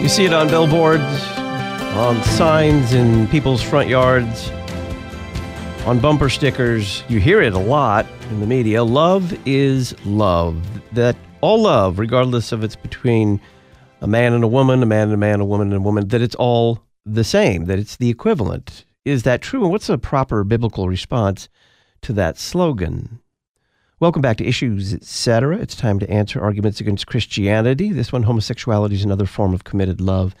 You see it on billboards, on signs in people's front yards, on bumper stickers. You hear it a lot in the media. Love is love. That all love, regardless of it's between a man and a woman, a man and a man, a woman and a woman, that it's all the same, that it's the equivalent. Is that true? And what's the proper biblical response to that slogan? Welcome back to Issues Etc. It's time to answer arguments against Christianity. This one, homosexuality is another form of committed love.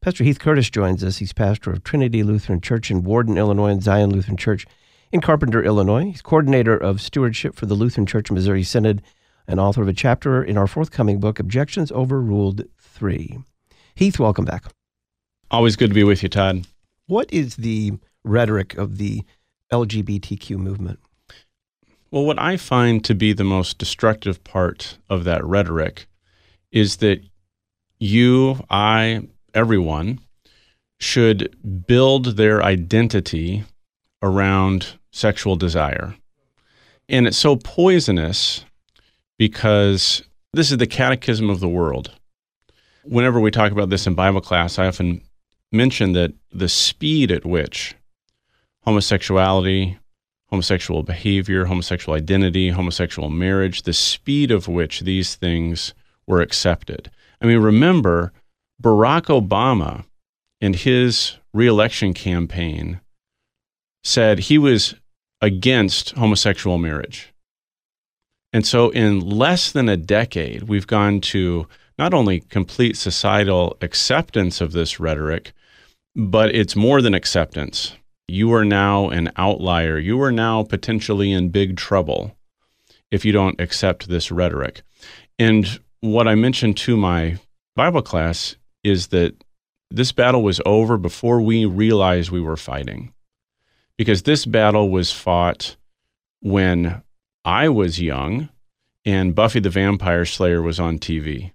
Pastor Heath Curtis joins us. He's pastor of Trinity Lutheran Church in Warden, Illinois, and Zion Lutheran Church in Carpenter, Illinois. He's coordinator of stewardship for the Lutheran Church—Missouri Synod and author of a chapter in our forthcoming book, Objections Overruled 3. Heath, welcome back. Always good to be with you, Todd. What is the rhetoric of the LGBTQ movement? Well, what I find to be the most destructive part of that rhetoric is that you, I, everyone should build their identity around sexual desire. And it's so poisonous because this is the catechism of the world. Whenever we talk about this in Bible class, I often mention that the speed at which homosexuality, homosexual behavior, homosexual identity, homosexual marriage, the speed of which these things were accepted. I mean, remember Barack Obama in his re-election campaign said he was against homosexual marriage. And so in less than a decade, we've gone to not only complete societal acceptance of this rhetoric, but it's more than acceptance. You are now an outlier. You are now potentially in big trouble if you don't accept this rhetoric. And what I mentioned to my Bible class is that this battle was over before we realized we were fighting. Because this battle was fought when I was young and Buffy the Vampire Slayer was on TV.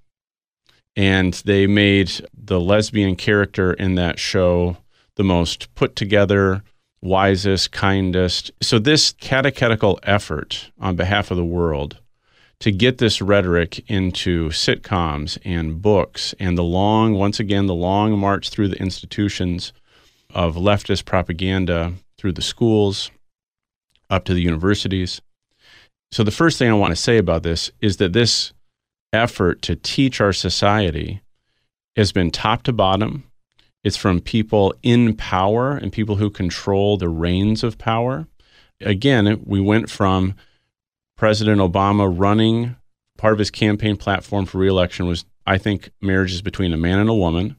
And they made the lesbian character in that show the most put together, wisest, kindest. So this catechetical effort on behalf of the world to get this rhetoric into sitcoms and books and the long march through the institutions of leftist propaganda through the schools, up to the universities. So the first thing I want to say about this is that this effort to teach our society has been top to bottom. It's from people in power and people who control the reins of power. Again, we went from President Obama running. Part of his campaign platform for re-election was, I think, marriage is between a man and a woman.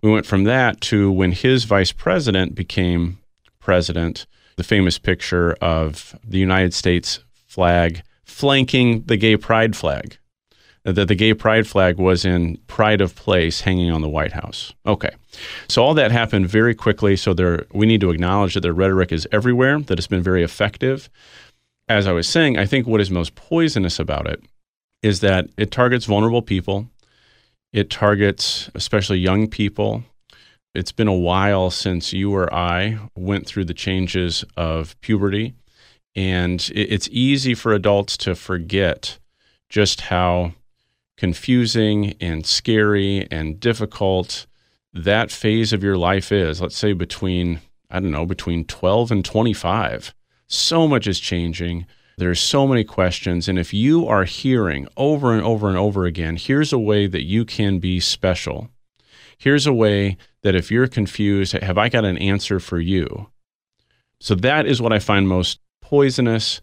We went from that to when his vice president became president, the famous picture of the United States flag flanking the gay pride flag, that the gay pride flag was in pride of place hanging on the White House. Okay, so all that happened very quickly, so we need to acknowledge that their rhetoric is everywhere, that it's been very effective. As I was saying, I think what is most poisonous about it is that it targets vulnerable people. It targets especially young people. It's been a while since you or I went through the changes of puberty, and it's easy for adults to forget just how confusing and scary and difficult that phase of your life is. Let's say between 12 and 25. So much is changing. There's so many questions, and if you are hearing over and over and over again, here's a way that you can be special. Here's a way that if you're confused, have I got an answer for you? So that is what I find most poisonous,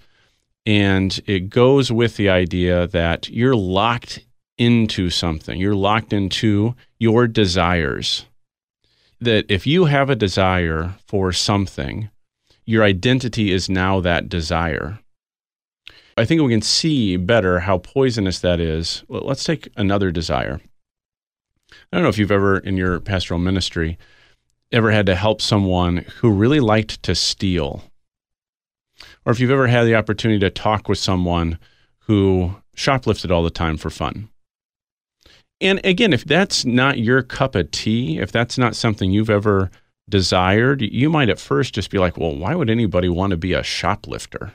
and it goes with the idea that you're locked into something. You're locked into your desires. That if you have a desire for something, Your identity is now that desire. I think we can see better how poisonous that is. Well, let's take another desire. I don't know if you've ever, in your pastoral ministry, ever had to help someone who really liked to steal. Or if you've ever had the opportunity to talk with someone who shoplifted all the time for fun. And again, if that's not your cup of tea, if that's not something you've ever desired, you might at first just be like, well, why would anybody want to be a shoplifter?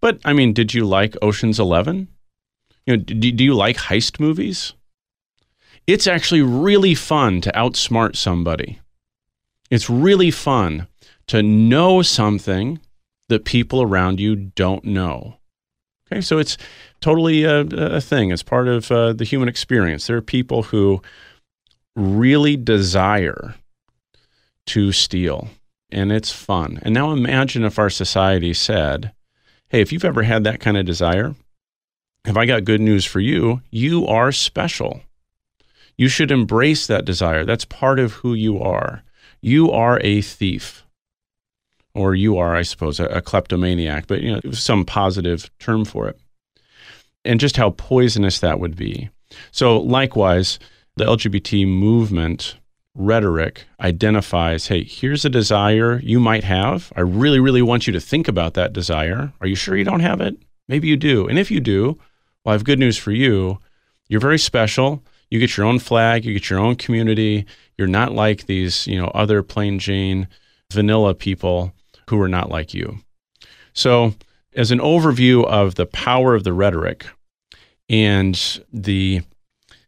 But, I mean, did you like Ocean's 11? You know, do you like heist movies? It's actually really fun to outsmart somebody. It's really fun to know something that people around you don't know. Okay, so it's totally a thing. It's part of the human experience. There are people who really desire to steal, and it's fun. And now imagine if our society said, hey, if you've ever had that kind of desire, have I got good news for you? You are special. You should embrace that desire. That's part of who you are. You are a thief. Or you are, I suppose, a kleptomaniac, but you know, some positive term for it. And just how poisonous that would be. So likewise, the LGBT movement rhetoric identifies, hey, here's a desire you might have. I really, really want you to think about that desire. Are you sure you don't have it? Maybe you do. And if you do, well, I have good news for you. You're very special. You get your own flag. You get your own community. You're not like these, you know, other plain Jane, vanilla people who are not like you. So as an overview of the power of the rhetoric and the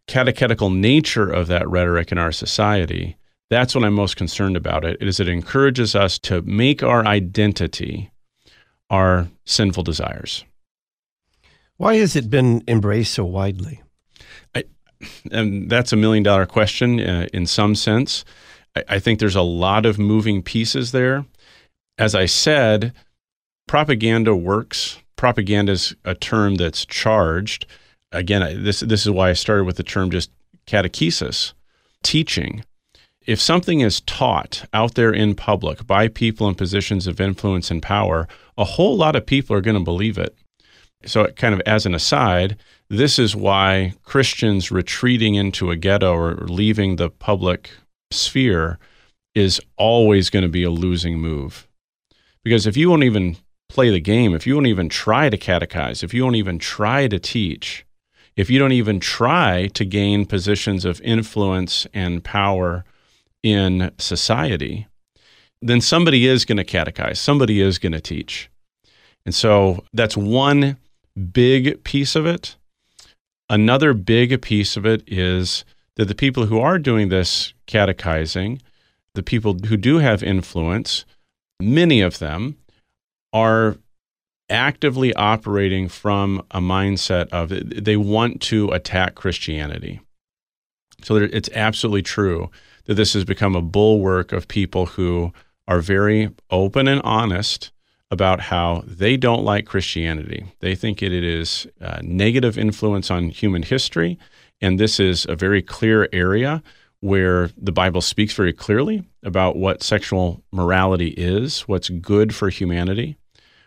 catechetical nature of that rhetoric in our society, that's what I'm most concerned about. It is it encourages us to make our identity our sinful desires. Why has it been embraced so widely? And that's a million-dollar question in some sense. I think there's a lot of moving pieces there. As I said, propaganda works. Propaganda is a term that's charged. Again, this is why I started with the term just catechesis, teaching. If something is taught out there in public by people in positions of influence and power, a whole lot of people are going to believe it. So kind of as an aside, this is why Christians retreating into a ghetto or leaving the public sphere is always going to be a losing move. Because if you won't even play the game, if you won't even try to catechize, if you won't even try to teach, if you don't even try to gain positions of influence and power in society, then somebody is going to catechize, somebody is going to teach. And so that's one big piece of it. Another big piece of it is that the people who are doing this catechizing, the people who do have influence, many of them are actively operating from a mindset of they want to attack Christianity. So it's absolutely true that this has become a bulwark of people who are very open and honest about how they don't like Christianity. They think it is a negative influence on human history. And this is a very clear area where the Bible speaks very clearly about what sexual morality is, what's good for humanity,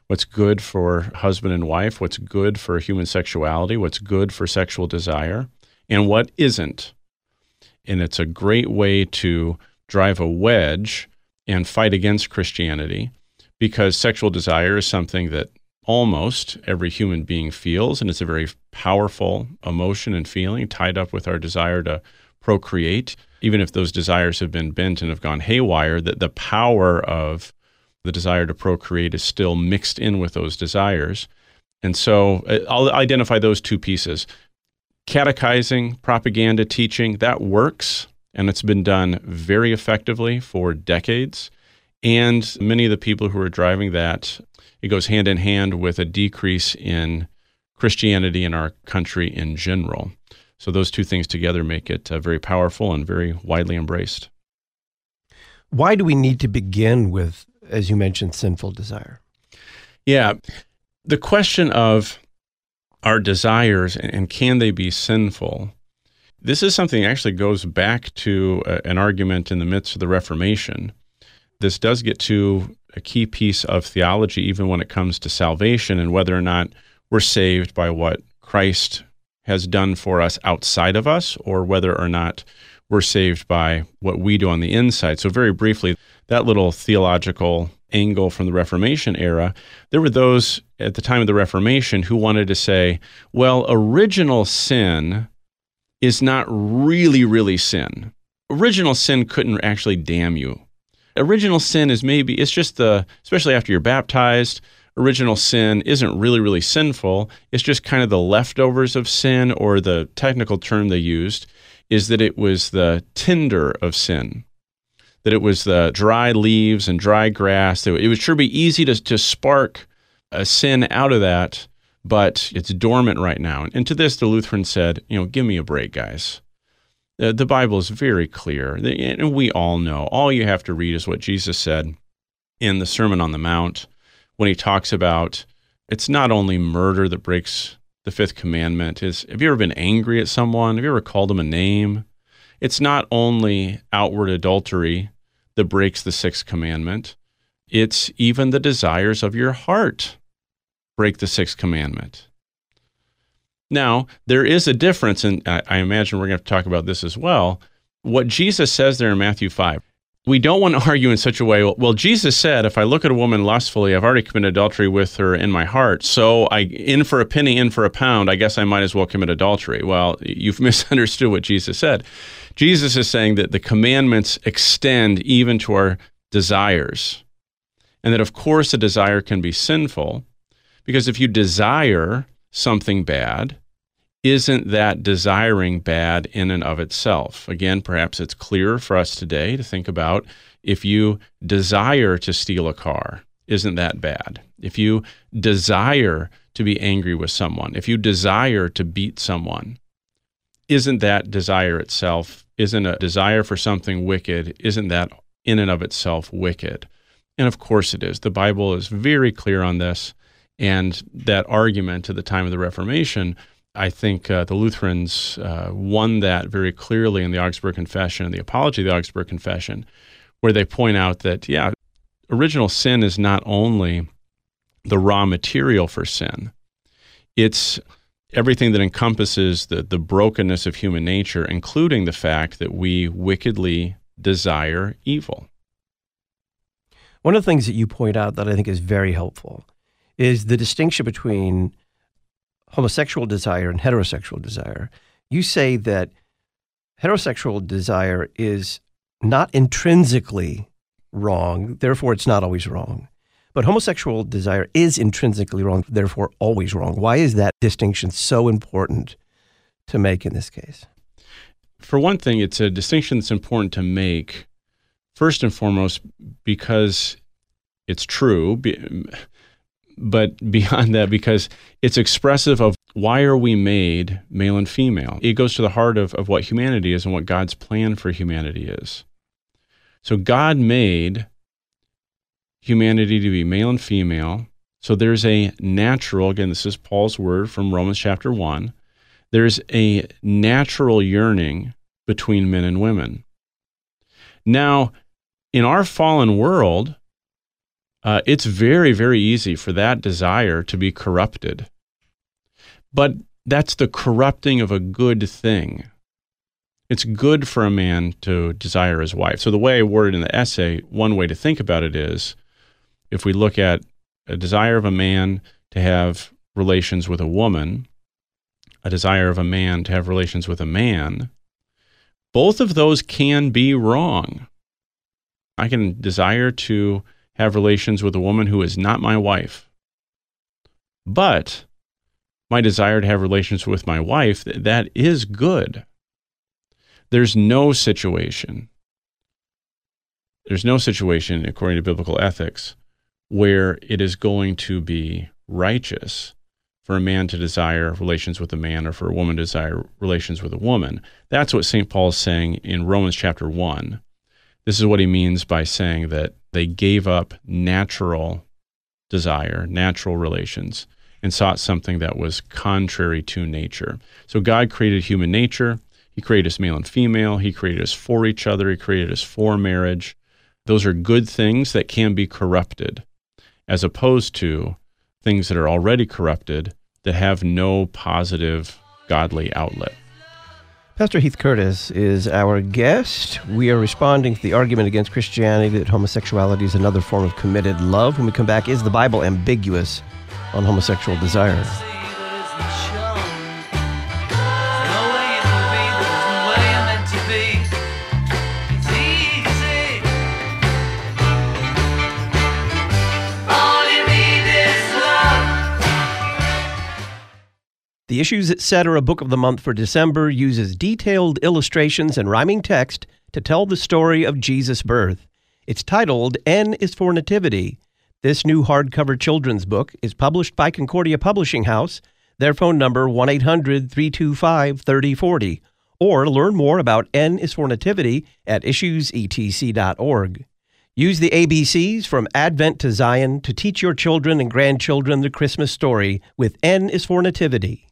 what's good for husband and wife, what's good for human sexuality, what's good for sexual desire, and what isn't. And it's a great way to drive a wedge and fight against Christianity, because sexual desire is something that almost every human being feels, and it's a very powerful emotion and feeling tied up with our desire to procreate, even if those desires have been bent and have gone haywire, that the power of the desire to procreate is still mixed in with those desires. And so I'll identify those two pieces. Catechizing, propaganda, teaching, that works, and it's been done very effectively for decades. And many of the people who are driving that, it goes hand in hand with a decrease in Christianity in our country in general. So those two things together make it very powerful and very widely embraced. Why do we need to begin with, as you mentioned, sinful desire? Yeah, the question of our desires and can they be sinful, this is something that actually goes back to an argument in the midst of the Reformation. This does get to a key piece of theology, even when it comes to salvation and whether or not we're saved by what Christ has done for us outside of us, or whether or not we're saved by what we do on the inside. So very briefly, that little theological angle from the Reformation era, there were those at the time of the Reformation who wanted to say, well, original sin is not really, really sin. Original sin couldn't actually damn you. Original sin is maybe, it's just especially after you're baptized, original sin isn't really, really sinful. It's just kind of the leftovers of sin, or the technical term they used is that it was the tinder of sin, that it was the dry leaves and dry grass. It would sure be easy to spark a sin out of that, but it's dormant right now. And to this, the Lutheran said, give me a break, guys. The Bible is very clear, and we all know. All you have to read is what Jesus said in the Sermon on the Mount when he talks about it's not only murder that breaks the fifth commandment. Have you ever been angry at someone? Have you ever called them a name? It's not only outward adultery that breaks the sixth commandment. It's even the desires of your heart break the sixth commandment. Now, there is a difference, and I imagine we're going to have to talk about this as well. What Jesus says there in Matthew 5, we don't want to argue in such a way, well, Jesus said, if I look at a woman lustfully, I've already committed adultery with her in my heart, so in for a penny, in for a pound, I guess I might as well commit adultery. Well, you've misunderstood what Jesus said. Jesus is saying that the commandments extend even to our desires, and that, of course, a desire can be sinful, because if you desire something bad, isn't that desiring bad in and of itself? Again, perhaps it's clearer for us today to think about if you desire to steal a car, isn't that bad? If you desire to be angry with someone, if you desire to beat someone, isn't that desire itself, isn't a desire for something wicked, isn't that in and of itself wicked? And of course it is. The Bible is very clear on this. And that argument at the time of the Reformation, I think the Lutherans won that very clearly in the Augsburg Confession and the Apology of the Augsburg Confession, where they point out that, yeah, original sin is not only the raw material for sin, it's everything that encompasses the brokenness of human nature, including the fact that we wickedly desire evil. One of the things that you point out that I think is very helpful is the distinction between homosexual desire and heterosexual desire. You say that heterosexual desire is not intrinsically wrong, therefore it's not always wrong. But homosexual desire is intrinsically wrong, therefore always wrong. Why is that distinction so important to make in this case? For one thing, it's a distinction that's important to make, first and foremost, because it's true. But beyond that, because it's expressive of why are we made male and female? It goes to the heart of what humanity is and what God's plan for humanity is. So God made humanity to be male and female. So there's a natural, again, this is Paul's word from Romans chapter 1, there's a natural yearning between men and women. Now, in our fallen world, it's very, very easy for that desire to be corrupted. But that's the corrupting of a good thing. It's good for a man to desire his wife. So the way I worded in the essay, one way to think about it is, if we look at a desire of a man to have relations with a woman, a desire of a man to have relations with a man, both of those can be wrong. I can desire to have relations with a woman who is not my wife. But my desire to have relations with my wife, that is good. There's no situation. There's no situation, according to biblical ethics, where it is going to be righteous for a man to desire relations with a man or for a woman to desire relations with a woman. That's what St. Paul is saying in Romans chapter 1. This is what he means by saying that they gave up natural desire, natural relations, and sought something that was contrary to nature. So God created human nature. He created us male and female. He created us for each other. He created us for marriage. Those are good things that can be corrupted, as opposed to things that are already corrupted that have no positive godly outlet. Pastor Heath Curtis is our guest. We are responding to the argument against Christianity that homosexuality is another form of committed love. When we come back, is the Bible ambiguous on homosexual desire? The Issues Etc. Book of the Month for December uses detailed illustrations and rhyming text to tell the story of Jesus' birth. It's titled N is for Nativity. This new hardcover children's book is published by Concordia Publishing House, their phone number 1-800-325-3040, or learn more about N is for Nativity at issuesetc.org. Use the ABCs from Advent to Zion to teach your children and grandchildren the Christmas story with N is for Nativity.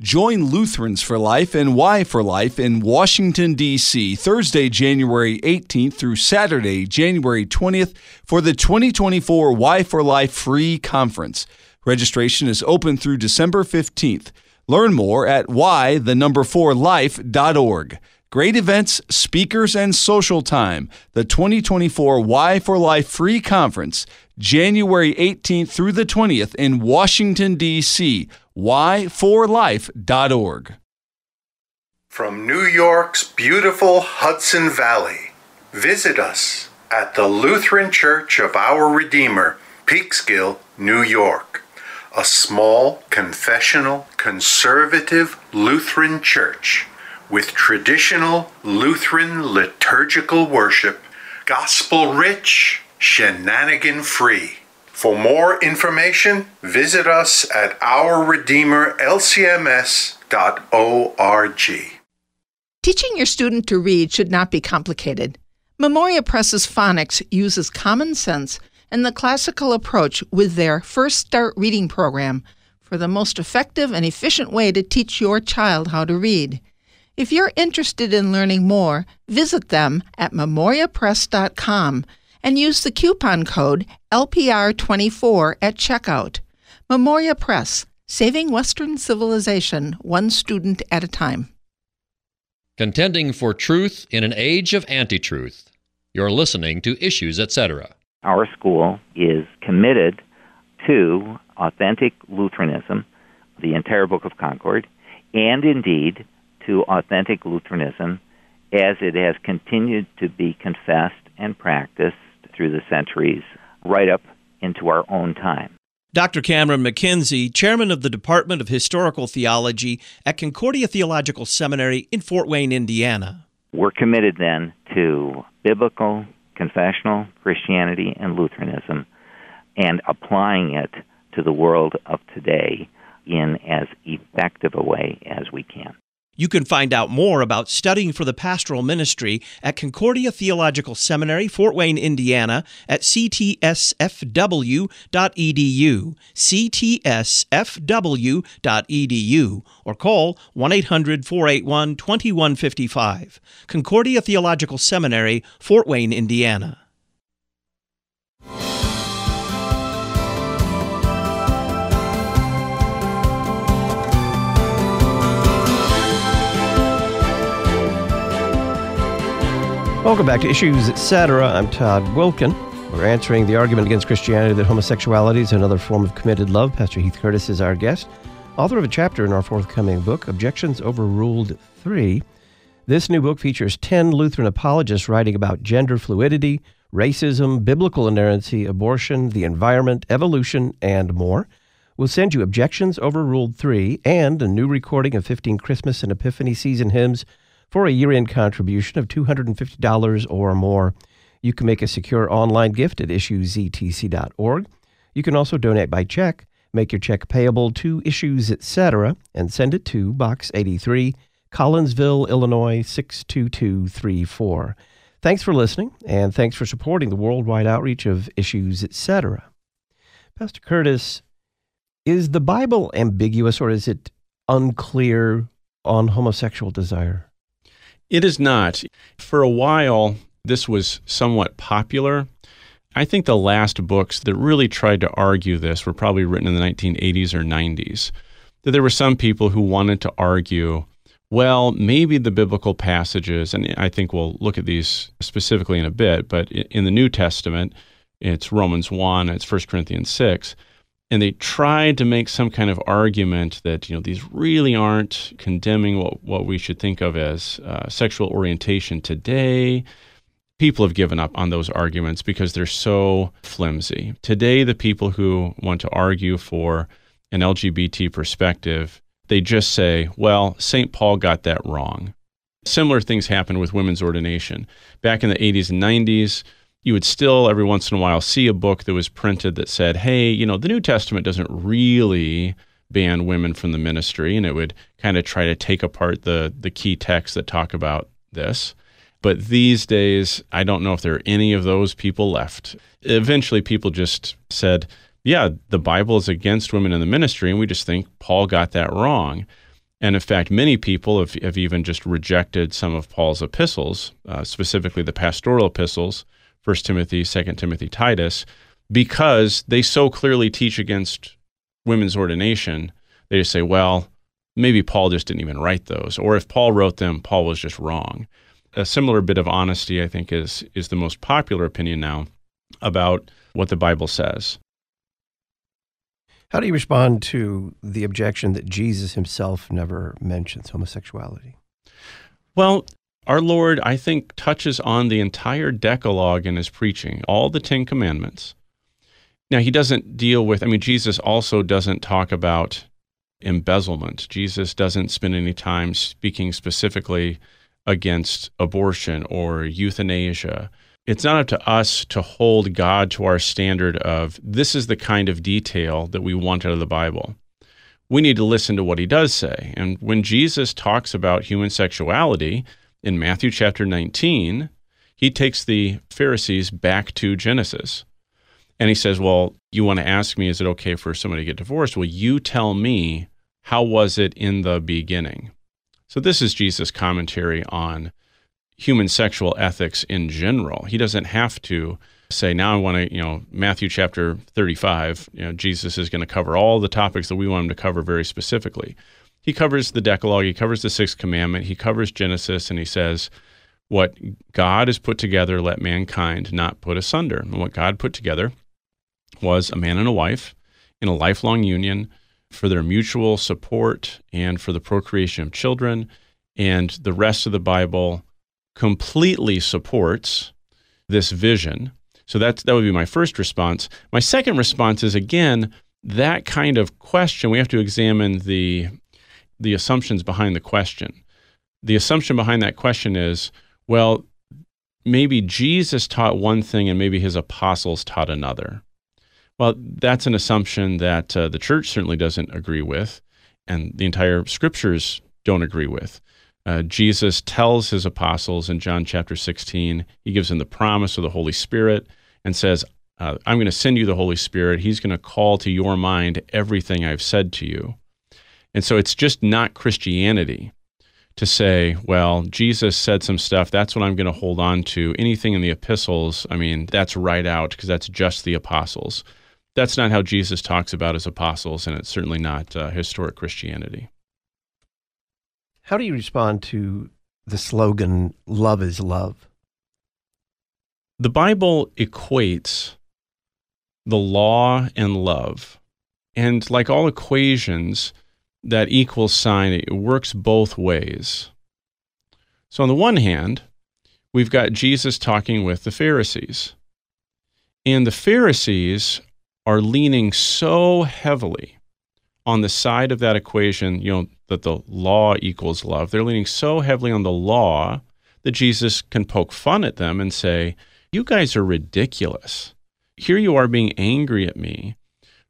Join Lutherans for Life and Why for Life in Washington, D.C., Thursday, January 18th through Saturday, January 20th, for the 2024 Why for Life Free Conference. Registration is open through December 15th. Learn more at why4life.org. Great events, speakers, and social time. The 2024 Why for Life Free Conference, January 18th through the 20th in Washington, D.C., whyforlife.org. From New York's beautiful Hudson Valley, visit us at the Lutheran Church of Our Redeemer, Peekskill, New York, a small, confessional, conservative Lutheran church with traditional Lutheran liturgical worship, gospel-rich, shenanigan-free. For more information, visit us at ourredeemerlcms.org. Teaching your student to read should not be complicated. Memoria Press's Phonics uses common sense and the classical approach with their First Start Reading program for the most effective and efficient way to teach your child how to read. If you're interested in learning more, visit them at memoriapress.com and use the coupon code LPR24 at checkout. Memoria Press, saving Western civilization one student at a time. Contending for truth in an age of anti-truth. You're listening to Issues Etc. Our school is committed to authentic Lutheranism, the entire Book of Concord, and indeed to authentic Lutheranism as it has continued to be confessed and practiced through the centuries, right up into our own time. Dr. Cameron McKenzie, Chairman of the Department of Historical Theology at Concordia Theological Seminary in Fort Wayne, Indiana. We're committed then to biblical, confessional Christianity and Lutheranism and applying it to the world of today in as effective a way as we can. You can find out more about studying for the pastoral ministry at Concordia Theological Seminary, Fort Wayne, Indiana, at ctsfw.edu, ctsfw.edu, or call 1-800-481-2155. Concordia Theological Seminary, Fort Wayne, Indiana. Welcome back to Issues Etc. I'm Todd Wilken. We're answering the argument against Christianity that homosexuality is another form of committed love. Pastor Heath Curtis is our guest, author of a chapter in our forthcoming book, Objections Overruled 3. This new book features 10 Lutheran apologists writing about gender fluidity, racism, biblical inerrancy, abortion, the environment, evolution, and more. We'll send you Objections Overruled 3 and a new recording of 15 Christmas and Epiphany season hymns for a year-end contribution of $250 or more. You can make a secure online gift at issuesetc.org. You can also donate by check. Make your check payable to Issues Etc. and send it to Box 83, Collinsville, Illinois 62234. Thanks for listening, and thanks for supporting the worldwide outreach of Issues Etc. Pastor Curtis, is the Bible ambiguous, or is it unclear on homosexual desire? It is not. For a while, this was somewhat popular. I think the last books that really tried to argue this were probably written in the 1980s or 90s. That there were some people who wanted to argue, well, maybe the biblical passages, and I think we'll look at these specifically in a bit, but in the New Testament, it's Romans 1, it's 1 Corinthians 6, and they tried to make some kind of argument that, you know, these really aren't condemning what we should think of as sexual orientation today. People have given up on those arguments because they're so flimsy. Today, the people who want to argue for an LGBT perspective, they just say, well, St. Paul got that wrong. Similar things happened with women's ordination. Back in the 80s and 90s, you would still every once in a while see a book that was printed that said, hey, you know, the New Testament doesn't really ban women from the ministry, and it would kind of try to take apart the key texts that talk about this. But these days, I don't know if there are any of those people left. Eventually, people just said, yeah, the Bible is against women in the ministry, and we just think Paul got that wrong. And in fact, many people have even just rejected some of Paul's epistles, specifically the pastoral epistles, 1 Timothy, 2 Timothy, Titus, because they so clearly teach against women's ordination. They just say, well, maybe Paul just didn't even write those, or if Paul wrote them, Paul was just wrong. A similar bit of honesty, I think, is the most popular opinion now about what the Bible says. How do you respond to the objection that Jesus himself never mentions homosexuality? Well, our Lord, I think, touches on the entire Decalogue in his preaching, all the Ten Commandments. Now, he doesn't deal with, I mean, Jesus also doesn't talk about embezzlement. Jesus doesn't spend any time speaking specifically against abortion or euthanasia. It's not up to us to hold God to our standard of this is the kind of detail that we want out of the Bible. We need to listen to what he does say. And when Jesus talks about human sexuality in Matthew chapter 19, he takes the Pharisees back to Genesis. And he says, well, you want to ask me, is it okay for somebody to get divorced? Well, you tell me, how was it in the beginning? So this is Jesus' commentary on human sexual ethics in general. He doesn't have to say, now I want to, you know, Matthew chapter 35, you know, Jesus is going to cover all the topics that we want him to cover very specifically. He covers the Decalogue, he covers the Sixth Commandment, he covers Genesis, and he says, what God has put together, let mankind not put asunder. And what God put together was a man and a wife in a lifelong union for their mutual support and for the procreation of children, and the rest of the Bible completely supports this vision. So that would be my first response. My second response is, again, that kind of question, we have to examine the assumptions behind the question. The assumption behind that question is, well, maybe Jesus taught one thing and maybe his apostles taught another. Well, that's an assumption that the church certainly doesn't agree with, and the entire scriptures don't agree with. Jesus tells his apostles in John chapter 16, he gives them the promise of the Holy Spirit and says, I'm going to send you the Holy Spirit. He's going to call to your mind everything I've said to you. And so it's just not Christianity to say, well, Jesus said some stuff, that's what I'm going to hold on to. Anything in the epistles, I mean, that's right out because that's just the apostles. That's not how Jesus talks about his apostles, and it's certainly not historic Christianity. How do you respond to the slogan, love is love? The Bible equates the law and love. And like all equations, that equal sign, it works both ways. So on the one hand, we've got Jesus talking with the Pharisees. And the Pharisees are leaning so heavily on the side of that equation, you know, that the law equals love. They're leaning so heavily on the law that Jesus can poke fun at them and say, you guys are ridiculous. Here you are being angry at me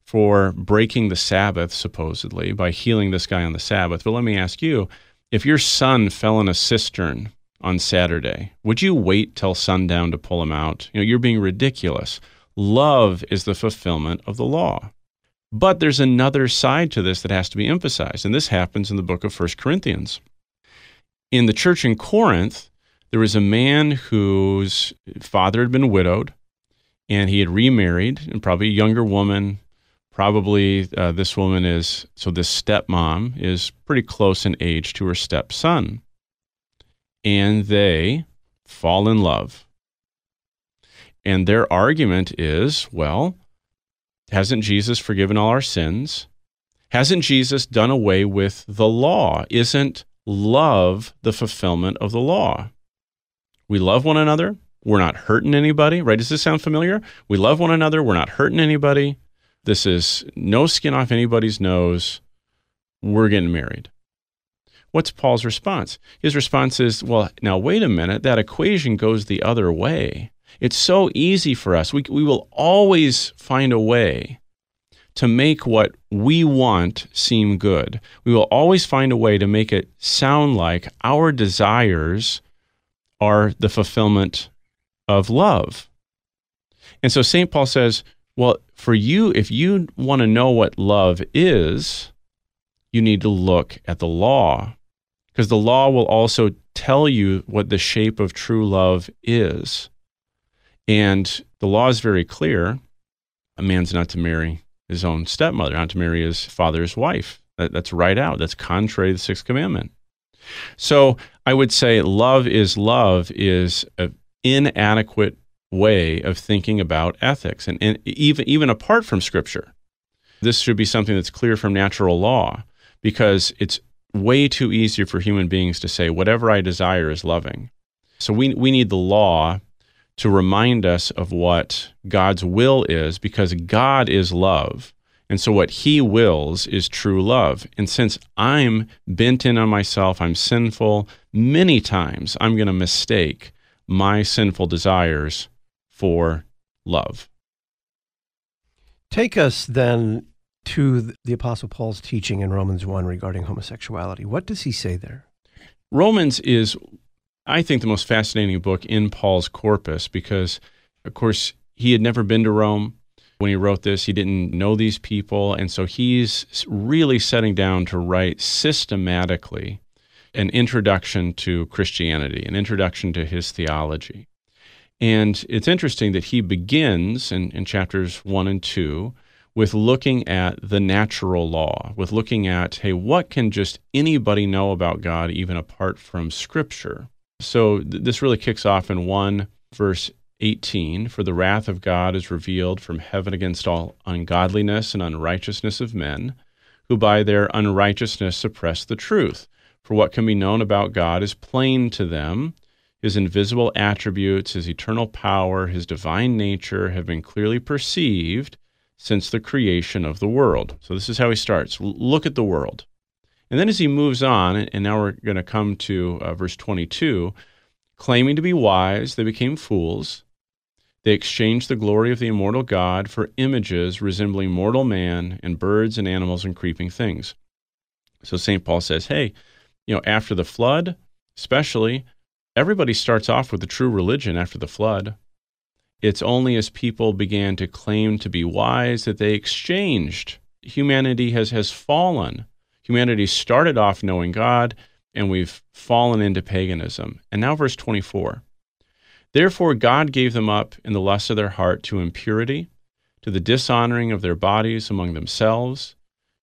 for breaking the Sabbath, supposedly, by healing this guy on the Sabbath. But let me ask you, if your son fell in a cistern on Saturday, would you wait till sundown to pull him out? You know, you're being ridiculous. Love is the fulfillment of the law. But there's another side to this that has to be emphasized, and this happens in the book of 1 Corinthians. In the church in Corinth, There was a man whose father had been widowed, and he had remarried, and probably a younger woman. Probably this woman is, so this stepmom is pretty close in age to her stepson. And they fall in love. And their argument is, well, hasn't Jesus forgiven all our sins? Hasn't Jesus done away with the law? Isn't love the fulfillment of the law? We love one another. We're not hurting anybody, right? Does this sound familiar? We love one another. We're not hurting anybody. This is no skin off anybody's nose. We're getting married. What's Paul's response? His response is, well, now wait a minute. That equation goes the other way. It's so easy for us. We will always find a way to make what we want seem good. We will always find a way to make it sound like our desires are the fulfillment of love. And so St. Paul says, well, for you, if you want to know what love is, you need to look at the law, because the law will also tell you what the shape of true love is. And the law is very clear. A man's not to marry his own stepmother, not to marry his father's wife. That's right out. That's contrary to the Sixth Commandment. So I would say love is an inadequate way of thinking about ethics, and even apart from Scripture. This should be something that's clear from natural law, because it's way too easy for human beings to say, whatever I desire is loving. So we need the law to remind us of what God's will is, because God is love. And so what he wills is true love. And since I'm bent in on myself, I'm sinful, many times I'm going to mistake my sinful desires for love. Take us then to the Apostle Paul's teaching in Romans 1 regarding homosexuality. What does he say there? Romans is, I think, the most fascinating book in Paul's corpus, because, of course, he had never been to Rome. When he wrote this, he didn't know these people, and so he's really setting down to write systematically an introduction to Christianity, an introduction to his theology. And it's interesting that he begins in chapters 1 and 2 with looking at the natural law, with looking at, hey, what can just anybody know about God even apart from Scripture? So this really kicks off in 1 verse 18, for the wrath of God is revealed from heaven against all ungodliness and unrighteousness of men, who by their unrighteousness suppress the truth. For what can be known about God is plain to them. His invisible attributes, his eternal power, his divine nature have been clearly perceived since the creation of the world. So this is how he starts. Look at the world. And then as he moves on, and now we're going to come to verse 22, claiming to be wise, they became fools. They exchanged the glory of the immortal God for images resembling mortal man and birds and animals and creeping things. So St. Paul says, hey, you know, after the flood, especially, everybody starts off with the true religion after the flood. It's only as people began to claim to be wise that they exchanged. Humanity has fallen. Humanity started off knowing God, and we've fallen into paganism. And now verse 24. Therefore God gave them up in the lust of their heart to impurity, to the dishonoring of their bodies among themselves,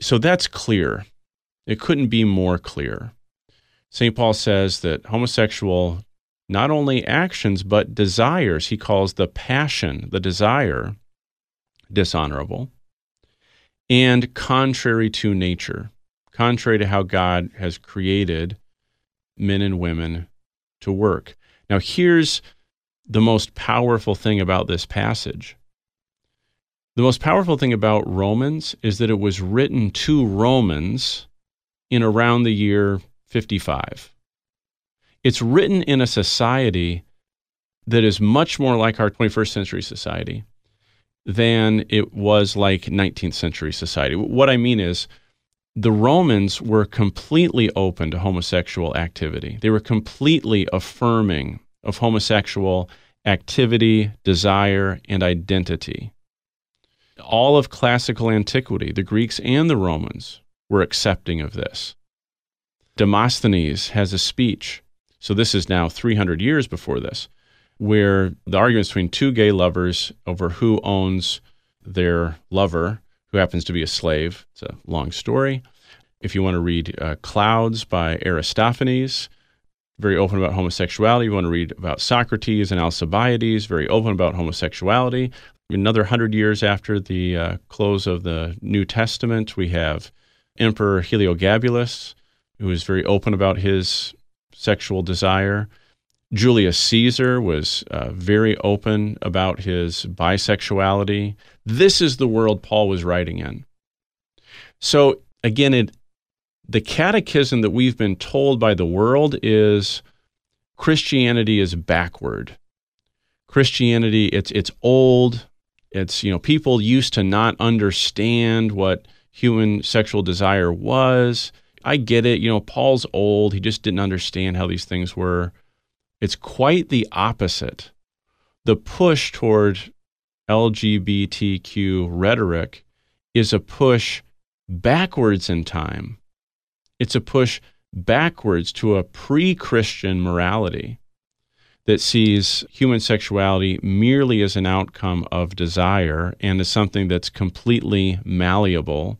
So that's clear. It couldn't be more clear. St. Paul says that homosexual not only actions but desires, he calls the passion, the desire, dishonorable and contrary to nature. Contrary to how God has created men and women to work. Now, here's the most powerful thing about this passage. The most powerful thing about Romans is that it was written to Romans in around the year 55. It's written in a society that is much more like our 21st century society than it was like 19th century society. What I mean is, the Romans were completely open to homosexual activity. They were completely affirming of homosexual activity, desire, and identity. All of classical antiquity, the Greeks and the Romans, were accepting of this. Demosthenes has a speech, so this is now 300 years before this, where the argument's between two gay lovers over who owns their lover, who happens to be a slave. It's a long story. If you want to read Clouds by Aristophanes, very open about homosexuality. You want to read about Socrates and Alcibiades, very open about homosexuality. Another 100 years after the close of the New Testament, we have Emperor Heliogabalus, who is very open about his sexual desire. Julius Caesar was very open about his bisexuality. This is the world Paul was writing in. So again, the catechism that we've been told by the world is Christianity is backward. Christianity, it's old. It's, you know, people used to not understand what human sexual desire was. I get it. You know, Paul's old. He just didn't understand how these things were. It's quite the opposite. The push toward LGBTQ rhetoric is a push backwards in time. It's a push backwards to a pre-Christian morality that sees human sexuality merely as an outcome of desire and as something that's completely malleable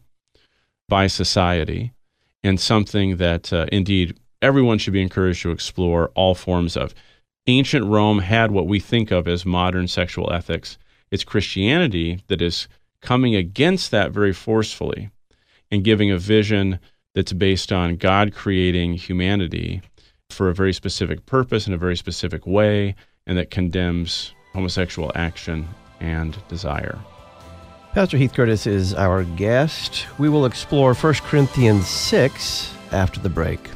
by society and something that indeed everyone should be encouraged to explore all forms of. Ancient Rome had what we think of as modern sexual ethics. It's Christianity that is coming against that very forcefully and giving a vision that's based on God creating humanity for a very specific purpose in a very specific way, and that condemns homosexual action and desire. Pastor Heath Curtis is our guest. We will explore 1 Corinthians 6 after the break.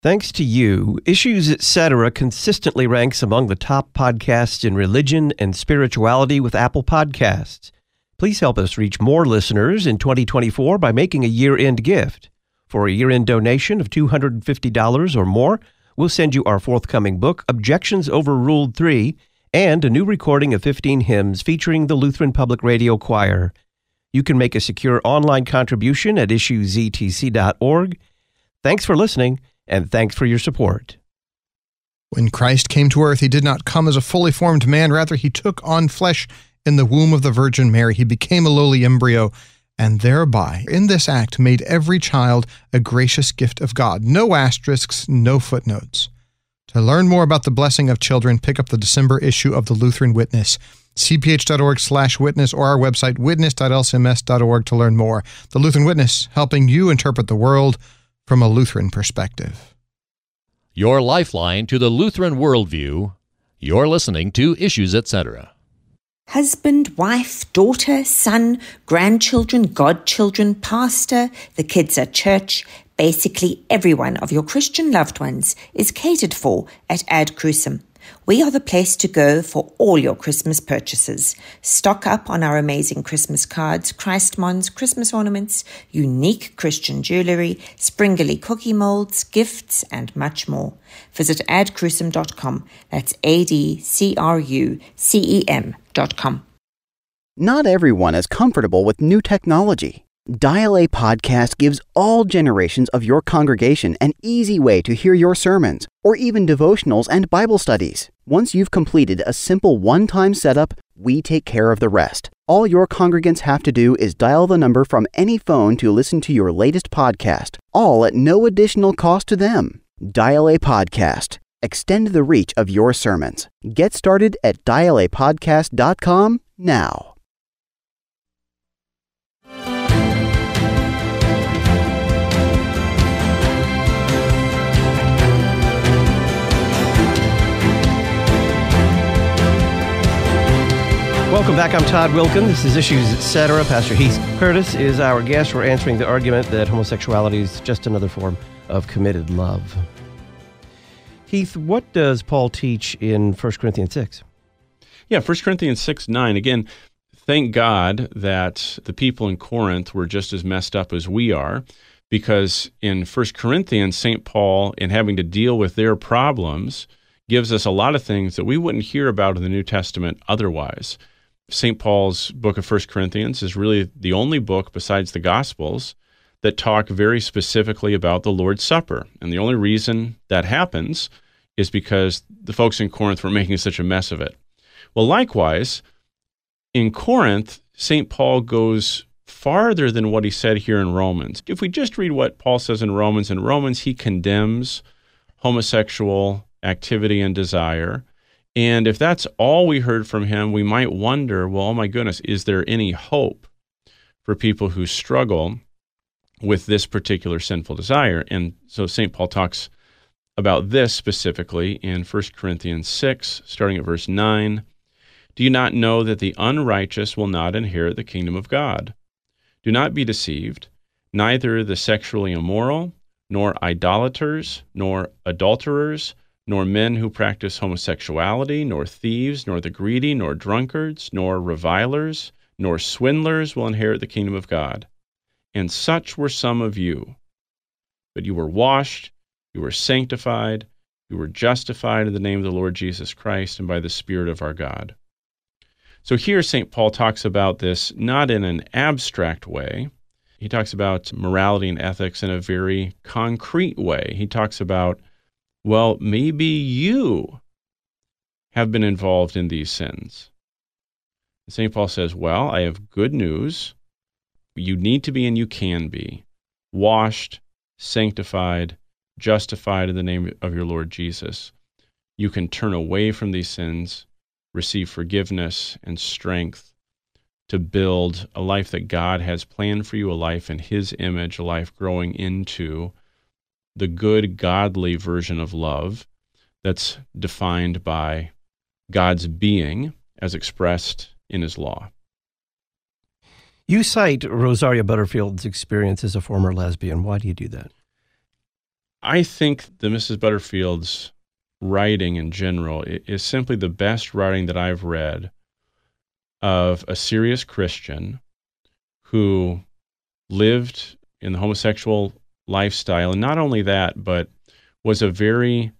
Thanks to you, Issues Etc. consistently ranks among the top podcasts in religion and spirituality with Apple Podcasts. Please help us reach more listeners in 2024 by making a year-end gift. For a year-end donation of $250 or more, we'll send you our forthcoming book, Objections Overruled 3, and a new recording of 15 hymns featuring the Lutheran Public Radio Choir. You can make a secure online contribution at issuesetc.org. Thanks for listening. And thanks for your support. When Christ came to earth, he did not come as a fully formed man. Rather, he took on flesh in the womb of the Virgin Mary. He became a lowly embryo and thereby, in this act, made every child a gracious gift of God. No asterisks, no footnotes. To learn more about the blessing of children, pick up the December issue of the Lutheran Witness. cph.org/witness or our website, witness.lcms.org, to learn more. The Lutheran Witness, helping you interpret the world from a Lutheran perspective. Your lifeline to the Lutheran worldview. You're listening to Issues Etc. Husband, wife, daughter, son, grandchildren, godchildren, pastor, the kids at church, basically everyone of your Christian loved ones is catered for at Ad Crucem. We are the place to go for all your Christmas purchases. Stock up on our amazing Christmas cards, Christmons, Christmas ornaments, unique Christian jewelry, springly cookie molds, gifts, and much more. Visit adcrucem.com. That's adcrucem.com. Not everyone is comfortable with new technology. Dial A Podcast gives all generations of your congregation an easy way to hear your sermons, or even devotionals and Bible studies. Once you've completed a simple one-time setup, we take care of the rest. All your congregants have to do is dial the number from any phone to listen to your latest podcast, all at no additional cost to them. Dial A Podcast. Extend the reach of your sermons. Get started at dialapodcast.com now. Welcome back. I'm Todd Wilken. This is Issues Etc. Pastor Heath Curtis is our guest. We're answering the argument that homosexuality is just another form of committed love. Heath, what does Paul teach in 1 Corinthians 6? Yeah, 1 Corinthians 6, 9. Again, thank God that the people in Corinth were just as messed up as we are, because in 1 Corinthians, St. Paul, in having to deal with their problems, gives us a lot of things that we wouldn't hear about in the New Testament otherwise. St. Paul's book of 1 Corinthians is really the only book besides the Gospels that talk very specifically about the Lord's Supper. And the only reason that happens is because the folks in Corinth were making such a mess of it. Well, likewise, in Corinth, St. Paul goes farther than what he said here in Romans. If we just read what Paul says in Romans he condemns homosexual activity and desire. And if that's all we heard from him, we might wonder, well, oh my goodness, is there any hope for people who struggle with this particular sinful desire? And so St. Paul talks about this specifically in 1 Corinthians 6, starting at verse 9. Do you not know that the unrighteous will not inherit the kingdom of God? Do not be deceived, neither the sexually immoral, nor idolaters, nor adulterers, nor men who practice homosexuality, nor thieves, nor the greedy, nor drunkards, nor revilers, nor swindlers will inherit the kingdom of God. And such were some of you. But you were washed, you were sanctified, you were justified in the name of the Lord Jesus Christ and by the Spirit of our God. So here St. Paul talks about this not in an abstract way. He talks about morality and ethics in a very concrete way. He talks about, well, maybe you have been involved in these sins. And St. Paul says, well, I have good news. You need to be and you can be washed, sanctified, justified in the name of your Lord Jesus. You can turn away from these sins, receive forgiveness and strength to build a life that God has planned for you, a life in His image, a life growing into the good, godly version of love that's defined by God's being as expressed in His law. You cite Rosaria Butterfield's experience as a former lesbian. Why do you do that? I think that Mrs. Butterfield's writing in general is simply the best writing that I've read of a serious Christian who lived in the homosexual lifestyle. And not only that, but was a very,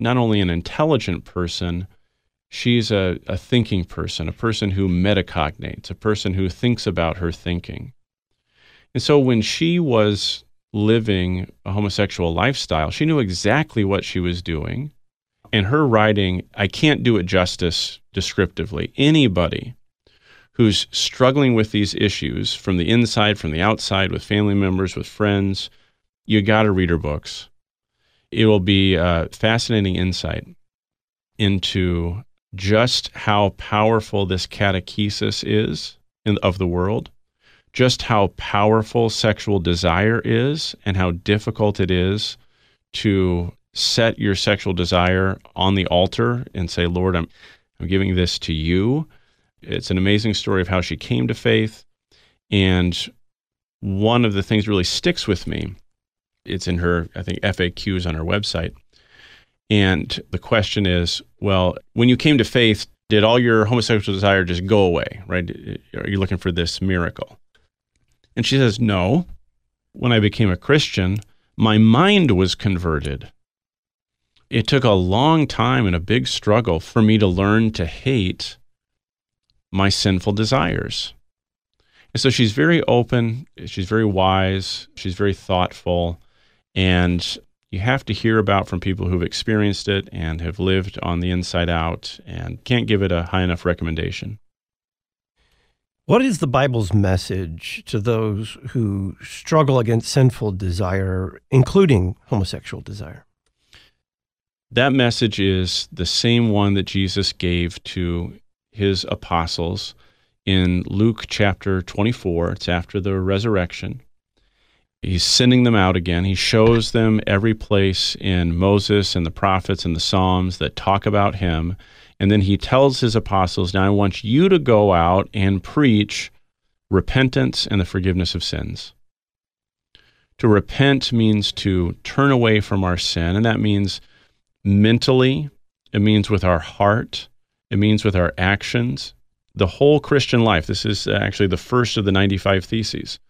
not only an intelligent person, she's a thinking person, a person who metacognates, a person who thinks about her thinking. And so when she was living a homosexual lifestyle, she knew exactly what she was doing. And her writing, I can't do it justice descriptively. Anybody who's struggling with these issues from the inside, from the outside, with family members, with friends, you got to read her books. It will be a fascinating insight into just how powerful this catechesis is of the world, just how powerful sexual desire is and how difficult it is to set your sexual desire on the altar and say, Lord, I'm giving this to you. It's an amazing story of how she came to faith. And one of the things that really sticks with me, it's in her, I think, FAQs on her website. And the question is, well, when you came to faith, did all your homosexual desire just go away, right? Are you looking for this miracle? And she says, no, when I became a Christian, my mind was converted. It took a long time and a big struggle for me to learn to hate my sinful desires. And so she's very open, she's very wise, she's very thoughtful, and you have to hear about from people who've experienced it and have lived on the inside out and can't give it a high enough recommendation. What is the Bible's message to those who struggle against sinful desire, including homosexual desire? That message is the same one that Jesus gave to His apostles in Luke chapter 24. It's after the resurrection. He's sending them out again. He shows them every place in Moses and the prophets and the Psalms that talk about Him. And then he tells his apostles, now I want you to go out and preach repentance and the forgiveness of sins. To repent means to turn away from our sin, and that means mentally, it means with our heart, it means with our actions, the whole Christian life. This is actually the first of the 95 theses.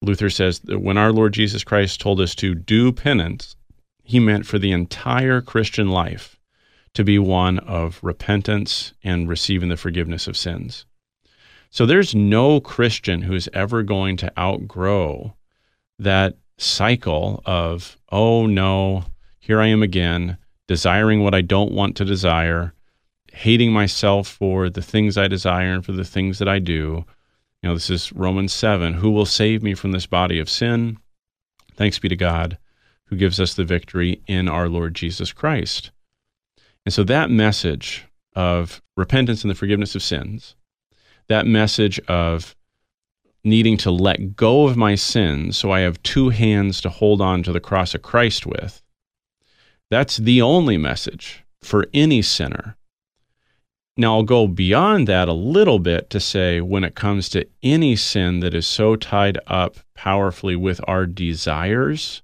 Luther says that when our Lord Jesus Christ told us to do penance, he meant for the entire Christian life to be one of repentance and receiving the forgiveness of sins. So there's no Christian who's ever going to outgrow that cycle of, oh no, here I am again, desiring what I don't want to desire, hating myself for the things I desire and for the things that I do. You know, this is Romans 7, who will save me from this body of sin? Thanks be to God, who gives us the victory in our Lord Jesus Christ. And so that message of repentance and the forgiveness of sins, that message of needing to let go of my sins so I have two hands to hold on to the cross of Christ with, that's the only message for any sinner. Now, I'll go beyond that a little bit to say when it comes to any sin that is so tied up powerfully with our desires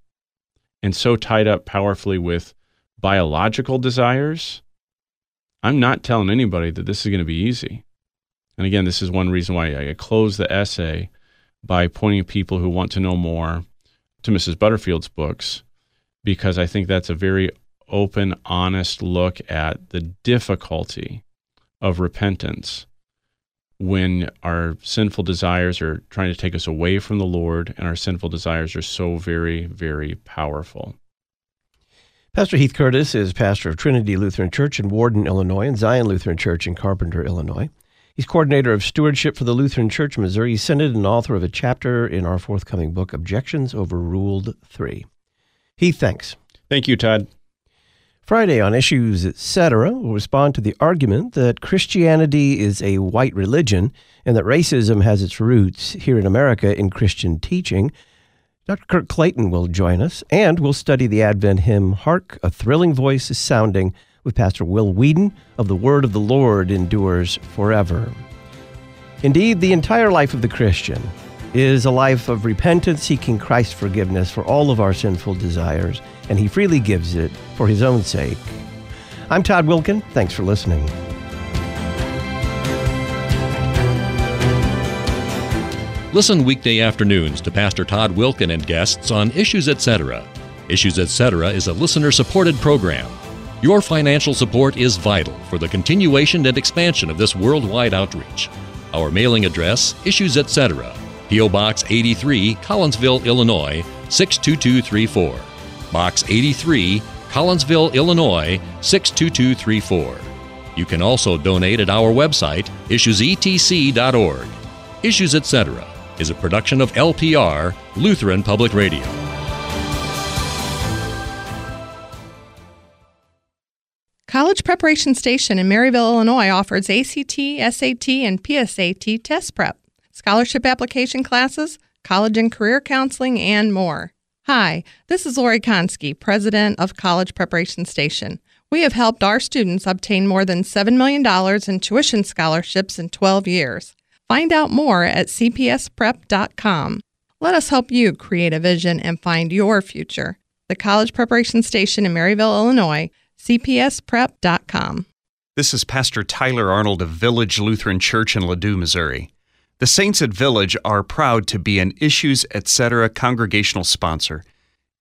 and so tied up powerfully with biological desires, I'm not telling anybody that this is going to be easy. And again, this is one reason why I close the essay by pointing people who want to know more to Mrs. Butterfield's books, because I think that's a very open, honest look at the difficulty of repentance when our sinful desires are trying to take us away from the Lord and our sinful desires are so very, very powerful. Pastor Heath Curtis is pastor of Trinity Lutheran Church in Warden, Illinois, and Zion Lutheran Church in Carpenter, Illinois. He's coordinator of stewardship for the Lutheran Church—Missouri Synod and author of a chapter in our forthcoming book, Objections Overruled 3. Heath, thanks. Thank you, Todd. Friday on Issues Etc. will respond to the argument that Christianity is a white religion and that racism has its roots here in America in Christian teaching. Dr. Kirk Clayton will join us, and we'll study the Advent hymn, Hark, a Thrilling Voice is Sounding, with Pastor Will Whedon of The Word of the Lord Endures Forever. Indeed, the entire life of the Christian is a life of repentance, seeking Christ's forgiveness for all of our sinful desires, and he freely gives it for his own sake. I'm Todd Wilken. Thanks for listening. Listen weekday afternoons to Pastor Todd Wilken and guests on Issues Etc. Issues Etc. is a listener-supported program. Your financial support is vital for the continuation and expansion of this worldwide outreach. Our mailing address, Issues Etc., P.O. Box 83, Collinsville, Illinois, 62234. Box 83, Collinsville, Illinois, 62234. You can also donate at our website, issuesetc.org. Issues Etc. is a production of LPR, Lutheran Public Radio. College Preparation Station in Maryville, Illinois offers ACT, SAT, and PSAT test prep, scholarship application classes, college and career counseling, and more. Hi, this is Lori Konski, president of College Preparation Station. We have helped our students obtain more than $7 million in tuition scholarships in 12 years. Find out more at cpsprep.com. Let us help you create a vision and find your future. The College Preparation Station in Maryville, Illinois, cpsprep.com. This is Pastor Tyler Arnold of Village Lutheran Church in Ladue, Missouri. The saints at Village are proud to be an Issues Etc. congregational sponsor.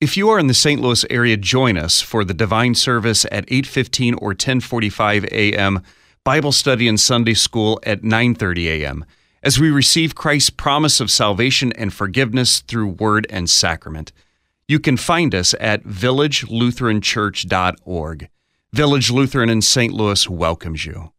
If you are in the St. Louis area, join us for the divine service at 8:15 or 10:45 a.m., Bible study and Sunday school at 9:30 a.m., as we receive Christ's promise of salvation and forgiveness through word and sacrament. You can find us at villagelutheranchurch.org. Village Lutheran in St. Louis welcomes you.